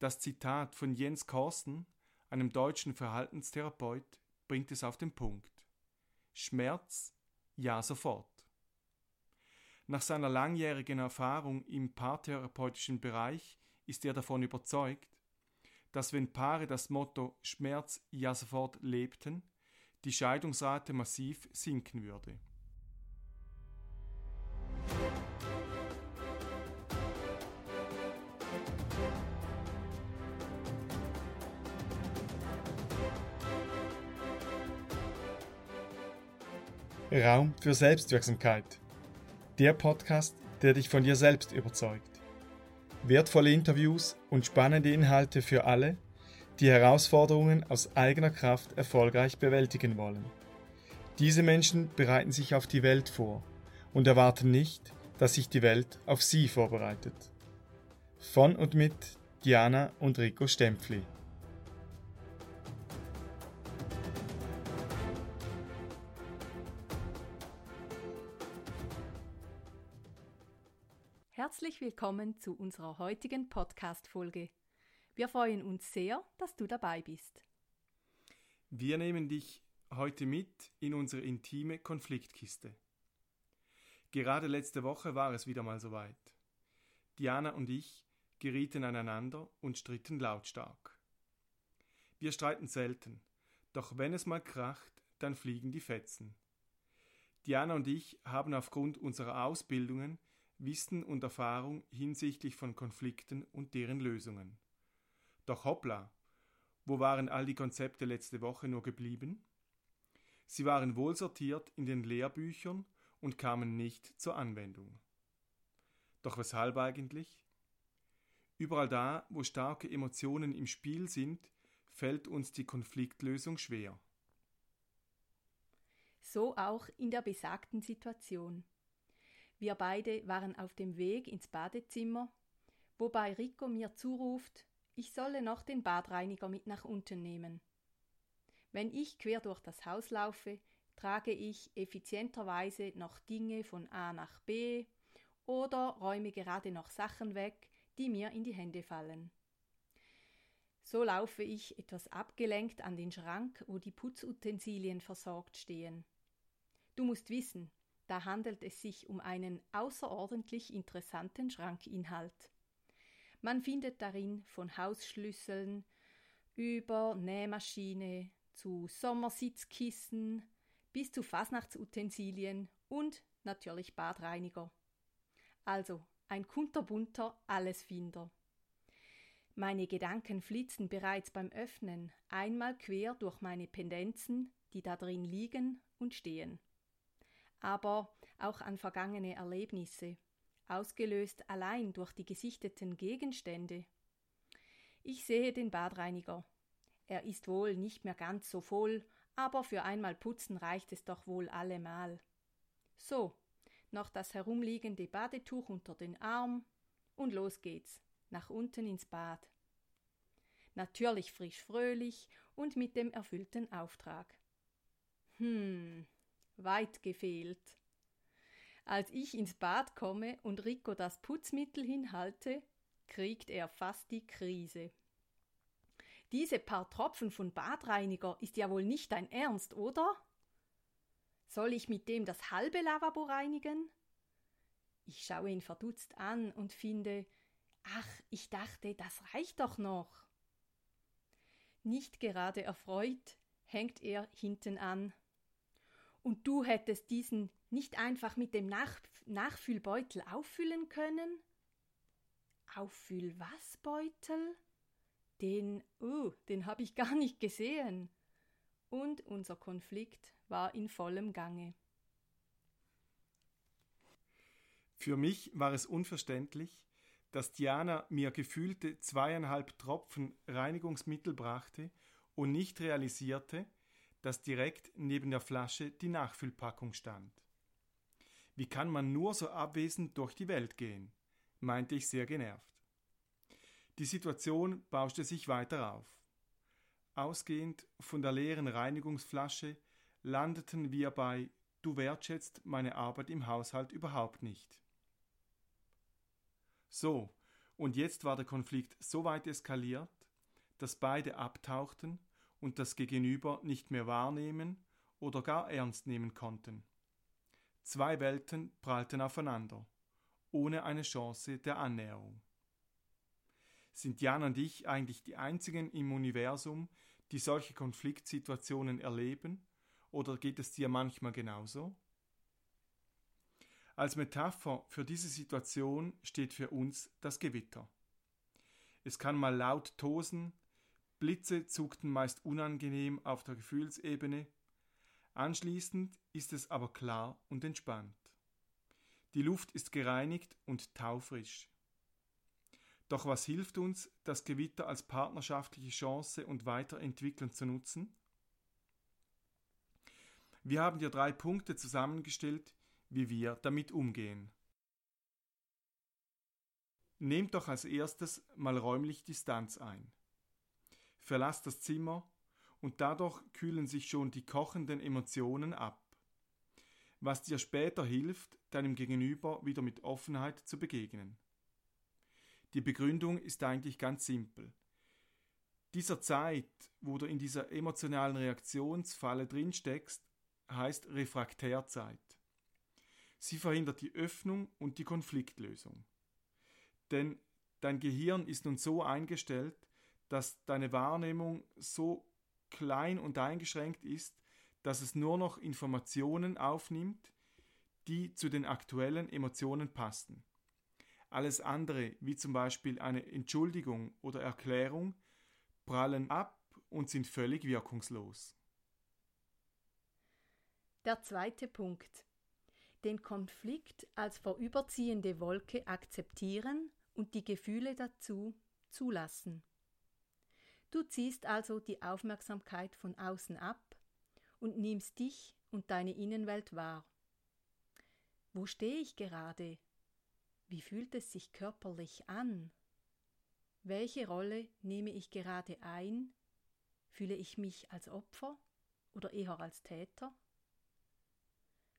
Das Zitat von Jens Korsen, einem deutschen Verhaltenstherapeut, bringt es auf den Punkt. Schmerz, ja sofort. Nach seiner langjährigen Erfahrung im paartherapeutischen Bereich ist er davon überzeugt, dass wenn Paare das Motto Schmerz, ja sofort lebten, die Scheidungsrate massiv sinken würde. Raum für Selbstwirksamkeit. Der Podcast, der dich von dir selbst überzeugt. Wertvolle Interviews und spannende Inhalte für alle, die Herausforderungen aus eigener Kraft erfolgreich bewältigen wollen. Diese Menschen bereiten sich auf die Welt vor und erwarten nicht, dass sich die Welt auf sie vorbereitet. Von und mit Diana und Rico Stempfli. Herzlich willkommen zu unserer heutigen Podcast-Folge. Wir freuen uns sehr, dass du dabei bist. Wir nehmen dich heute mit in unsere intime Konfliktkiste. Gerade letzte Woche war es wieder mal soweit. Diana und ich gerieten aneinander und stritten lautstark. Wir streiten selten, doch wenn es mal kracht, dann fliegen die Fetzen. Diana und ich haben aufgrund unserer Ausbildungen Wissen und Erfahrung hinsichtlich von Konflikten und deren Lösungen. Doch hoppla, wo waren all die Konzepte letzte Woche nur geblieben? Sie waren wohl sortiert in den Lehrbüchern und kamen nicht zur Anwendung. Doch weshalb eigentlich? Überall da, wo starke Emotionen im Spiel sind, fällt uns die Konfliktlösung schwer. So auch in der besagten Situation. Wir beide waren auf dem Weg ins Badezimmer, wobei Rico mir zuruft, ich solle noch den Badreiniger mit nach unten nehmen. Wenn ich quer durch das Haus laufe, trage ich effizienterweise noch Dinge von A nach B oder räume gerade noch Sachen weg, die mir in die Hände fallen. So laufe ich etwas abgelenkt an den Schrank, wo die Putzutensilien versorgt stehen. Du musst wissen, da handelt es sich um einen außerordentlich interessanten Schrankinhalt. Man findet darin von Hausschlüsseln über Nähmaschine zu Sommersitzkissen bis zu Fasnachtsutensilien und natürlich Badreiniger. Also ein kunterbunter Allesfinder. Meine Gedanken flitzen bereits beim Öffnen einmal quer durch meine Pendenzen, die da drin liegen und stehen. Aber auch an vergangene Erlebnisse, ausgelöst allein durch die gesichteten Gegenstände. Ich sehe den Badreiniger. Er ist wohl nicht mehr ganz so voll, aber für einmal putzen reicht es doch wohl allemal. So, noch das herumliegende Badetuch unter den Arm und los geht's, nach unten ins Bad. Natürlich frisch-fröhlich und mit dem erfüllten Auftrag. Weit gefehlt. Als ich ins Bad komme und Rico das Putzmittel hinhalte, kriegt er fast die Krise. Diese paar Tropfen von Badreiniger ist ja wohl nicht dein Ernst, oder? Soll ich mit dem das halbe Lavabo reinigen? Ich schaue ihn verdutzt an und finde, ach, ich dachte, das reicht doch noch. Nicht gerade erfreut, hängt er hinten an. Und du hättest diesen nicht einfach mit dem Nachfüllbeutel auffüllen können? Auffüll-was-Beutel? Den habe ich gar nicht gesehen. Und unser Konflikt war in vollem Gange. Für mich war es unverständlich, dass Diana mir gefühlte 2,5 Tropfen Reinigungsmittel brachte und nicht realisierte, dass direkt neben der Flasche die Nachfüllpackung stand. Wie kann man nur so abwesend durch die Welt gehen, meinte ich sehr genervt. Die Situation bauschte sich weiter auf. Ausgehend von der leeren Reinigungsflasche landeten wir bei »Du wertschätzt meine Arbeit im Haushalt überhaupt nicht«. So, Und jetzt war der Konflikt so weit eskaliert, dass beide abtauchten und das Gegenüber nicht mehr wahrnehmen oder gar ernst nehmen konnten. Zwei Welten prallten aufeinander, ohne eine Chance der Annäherung. Sind Jan und ich eigentlich die einzigen im Universum, die solche Konfliktsituationen erleben, oder geht es dir manchmal genauso? Als Metapher für diese Situation steht für uns das Gewitter. Es kann mal laut tosen, Blitze zuckten meist unangenehm auf der Gefühlsebene, anschließend ist es aber klar und entspannt. Die Luft ist gereinigt und taufrisch. Doch was hilft uns, das Gewitter als partnerschaftliche Chance und Weiterentwicklung zu nutzen? Wir haben dir 3 Punkte zusammengestellt, wie wir damit umgehen. Nehmt doch als erstes mal räumlich Distanz ein. Verlasst das Zimmer und dadurch kühlen sich schon die kochenden Emotionen ab, was dir später hilft, deinem Gegenüber wieder mit Offenheit zu begegnen. Die Begründung ist eigentlich ganz simpel. Dieser Zeit, wo du in dieser emotionalen Reaktionsfalle drinsteckst, heißt Refraktärzeit. Sie verhindert die Öffnung und die Konfliktlösung. Denn dein Gehirn ist nun so eingestellt, dass deine Wahrnehmung so klein und eingeschränkt ist, dass es nur noch Informationen aufnimmt, die zu den aktuellen Emotionen passen. Alles andere, wie zum Beispiel eine Entschuldigung oder Erklärung, prallen ab und sind völlig wirkungslos. Der 2. Punkt. Den Konflikt als vorüberziehende Wolke akzeptieren und die Gefühle dazu zulassen. Du ziehst also die Aufmerksamkeit von außen ab und nimmst dich und deine Innenwelt wahr. Wo stehe ich gerade? Wie fühlt es sich körperlich an? Welche Rolle nehme ich gerade ein? Fühle ich mich als Opfer oder eher als Täter?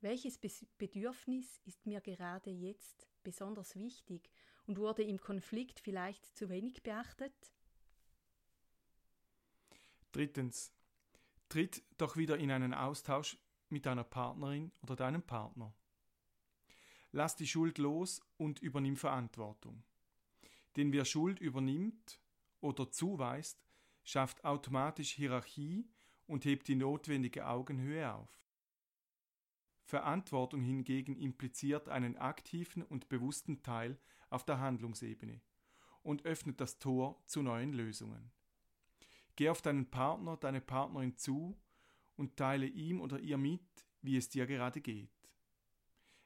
Welches Bedürfnis ist mir gerade jetzt besonders wichtig und wurde im Konflikt vielleicht zu wenig beachtet? 3. Tritt doch wieder in einen Austausch mit deiner Partnerin oder deinem Partner. Lass die Schuld los und übernimm Verantwortung. Denn wer Schuld übernimmt oder zuweist, schafft automatisch Hierarchie und hebt die notwendige Augenhöhe auf. Verantwortung hingegen impliziert einen aktiven und bewussten Teil auf der Handlungsebene und öffnet das Tor zu neuen Lösungen. Geh auf deinen Partner, deine Partnerin zu und teile ihm oder ihr mit, wie es dir gerade geht.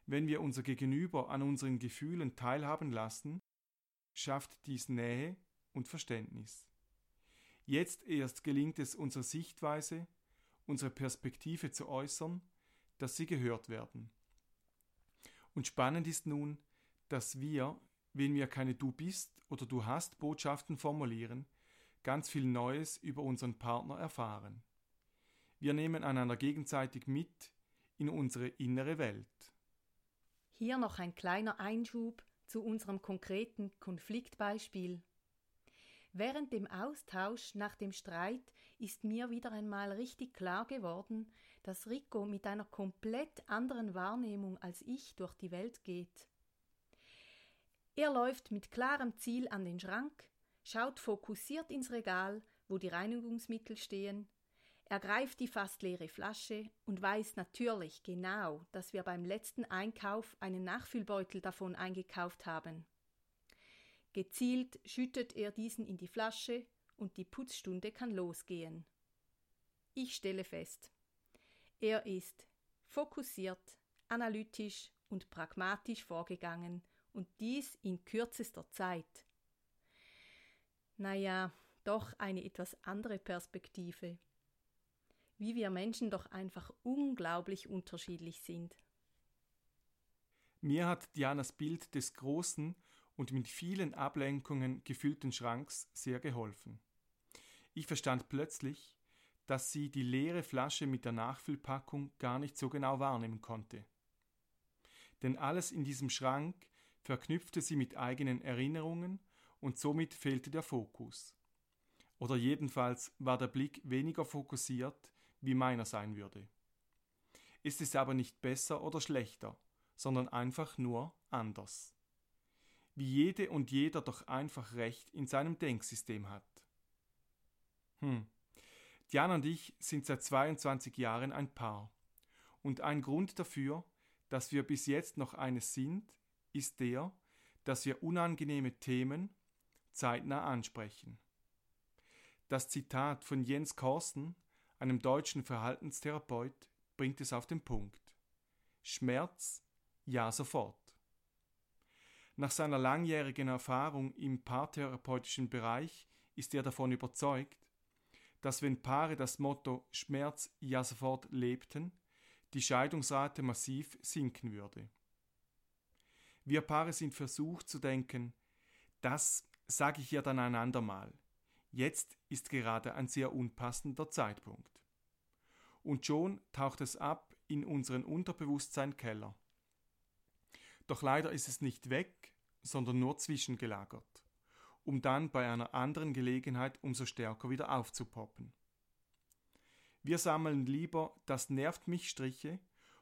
Wenn wir unser Gegenüber an unseren Gefühlen teilhaben lassen, schafft dies Nähe und Verständnis. Jetzt erst gelingt es, unsere Sichtweise, unsere Perspektive zu äußern, dass sie gehört werden. Und spannend ist nun, dass wir, wenn wir keine Du bist oder Du hast Botschaften formulieren, ganz viel Neues über unseren Partner erfahren. Wir nehmen einander gegenseitig mit in unsere innere Welt. Hier noch ein kleiner Einschub zu unserem konkreten Konfliktbeispiel. Während dem Austausch nach dem Streit ist mir wieder einmal richtig klar geworden, dass Rico mit einer komplett anderen Wahrnehmung als ich durch die Welt geht. Er läuft mit klarem Ziel an den Schrank, schaut fokussiert ins Regal, wo die Reinigungsmittel stehen, ergreift die fast leere Flasche und weiß natürlich genau, dass wir beim letzten Einkauf einen Nachfüllbeutel davon eingekauft haben. Gezielt schüttet er diesen in die Flasche und die Putzstunde kann losgehen. Ich stelle fest, er ist fokussiert, analytisch und pragmatisch vorgegangen und dies in kürzester Zeit. Naja, doch eine etwas andere Perspektive. Wie wir Menschen doch einfach unglaublich unterschiedlich sind. Mir hat Dianas Bild des großen und mit vielen Ablenkungen gefüllten Schranks sehr geholfen. Ich verstand plötzlich, dass sie die leere Flasche mit der Nachfüllpackung gar nicht so genau wahrnehmen konnte. Denn alles in diesem Schrank verknüpfte sie mit eigenen Erinnerungen und somit fehlte der Fokus. Oder jedenfalls war der Blick weniger fokussiert, wie meiner sein würde. Es ist aber nicht besser oder schlechter, sondern einfach nur anders. Wie jede und jeder doch einfach Recht in seinem Denksystem hat. Diana und ich sind seit 22 Jahren ein Paar. Und ein Grund dafür, dass wir bis jetzt noch eines sind, ist der, dass wir unangenehme Themen zeitnah ansprechen. Das Zitat von Jens Korsen, einem deutschen Verhaltenstherapeut, bringt es auf den Punkt. Schmerz, ja sofort. Nach seiner langjährigen Erfahrung im paartherapeutischen Bereich ist er davon überzeugt, dass wenn Paare das Motto Schmerz, ja sofort lebten, die Scheidungsrate massiv sinken würde. Wir Paare sind versucht zu denken, das sage ich ja dann ein andermal. Jetzt ist gerade ein sehr unpassender Zeitpunkt. Und schon taucht es ab in unseren Unterbewusstseinkeller. Doch leider ist es nicht weg, sondern nur zwischengelagert, um dann bei einer anderen Gelegenheit umso stärker wieder aufzupoppen. Wir sammeln lieber das nervt mich Striche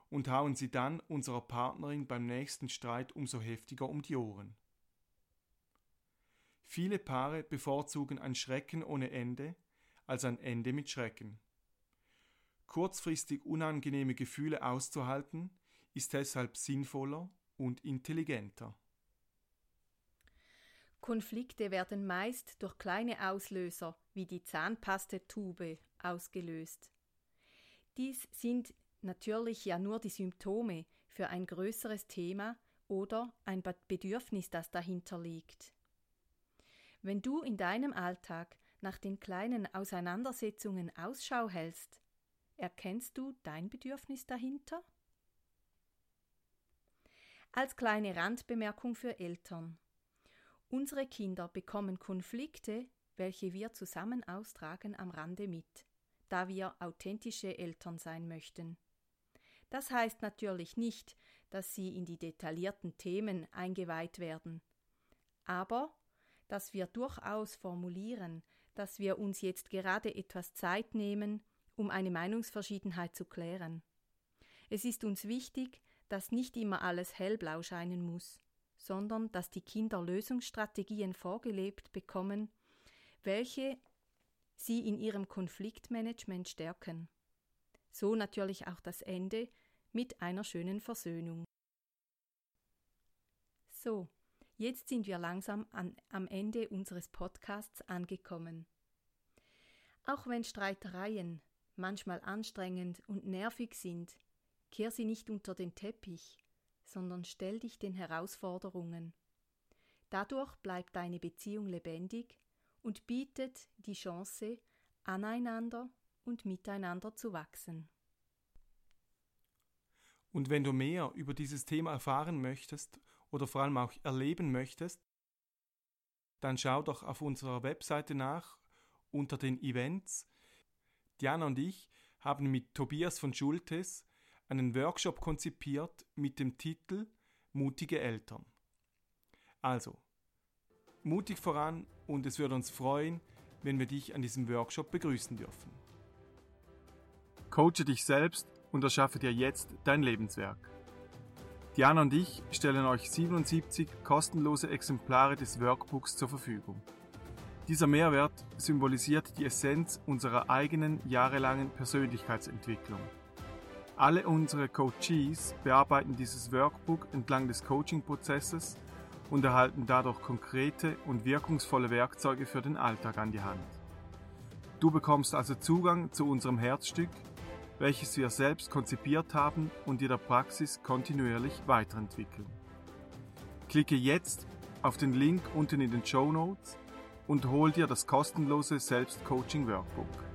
und hauen sie dann unserer Partnerin beim nächsten Streit umso heftiger um die Ohren. Viele Paare bevorzugen ein Schrecken ohne Ende als ein Ende mit Schrecken. Kurzfristig unangenehme Gefühle auszuhalten, ist deshalb sinnvoller und intelligenter. Konflikte werden meist durch kleine Auslöser wie die Zahnpastetube ausgelöst. Dies sind natürlich ja nur die Symptome für ein größeres Thema oder ein Bedürfnis, das dahinter liegt. Wenn du in deinem Alltag nach den kleinen Auseinandersetzungen Ausschau hältst, erkennst du dein Bedürfnis dahinter? Als kleine Randbemerkung für Eltern. Unsere Kinder bekommen Konflikte, welche wir zusammen austragen, am Rande mit, da wir authentische Eltern sein möchten. Das heißt natürlich nicht, dass sie in die detaillierten Themen eingeweiht werden. Aber dass wir durchaus formulieren, dass wir uns jetzt gerade etwas Zeit nehmen, um eine Meinungsverschiedenheit zu klären. Es ist uns wichtig, dass nicht immer alles hellblau scheinen muss, sondern dass die Kinder Lösungsstrategien vorgelebt bekommen, welche sie in ihrem Konfliktmanagement stärken. So natürlich auch das Ende mit einer schönen Versöhnung. So. Jetzt sind wir langsam am Ende unseres Podcasts angekommen. Auch wenn Streitereien manchmal anstrengend und nervig sind, kehr sie nicht unter den Teppich, sondern stell dich den Herausforderungen. Dadurch bleibt deine Beziehung lebendig und bietet die Chance, aneinander und miteinander zu wachsen. Und wenn du mehr über dieses Thema erfahren möchtest, oder vor allem auch erleben möchtest, dann schau doch auf unserer Webseite nach unter den Events. Diana und ich haben mit Tobias von Schultes einen Workshop konzipiert mit dem Titel Mutige Eltern. Also, mutig voran, und es würde uns freuen, wenn wir dich an diesem Workshop begrüßen dürfen. Coache dich selbst und erschaffe dir jetzt dein Lebenswerk. Diana und ich stellen euch 77 kostenlose Exemplare des Workbooks zur Verfügung. Dieser Mehrwert symbolisiert die Essenz unserer eigenen jahrelangen Persönlichkeitsentwicklung. Alle unsere Coaches bearbeiten dieses Workbook entlang des Coaching-Prozesses und erhalten dadurch konkrete und wirkungsvolle Werkzeuge für den Alltag an die Hand. Du bekommst also Zugang zu unserem Herzstück, welches wir selbst konzipiert haben und in der Praxis kontinuierlich weiterentwickeln. Klicke jetzt auf den Link unten in den Shownotes und hol dir das kostenlose Selbstcoaching-Workbook.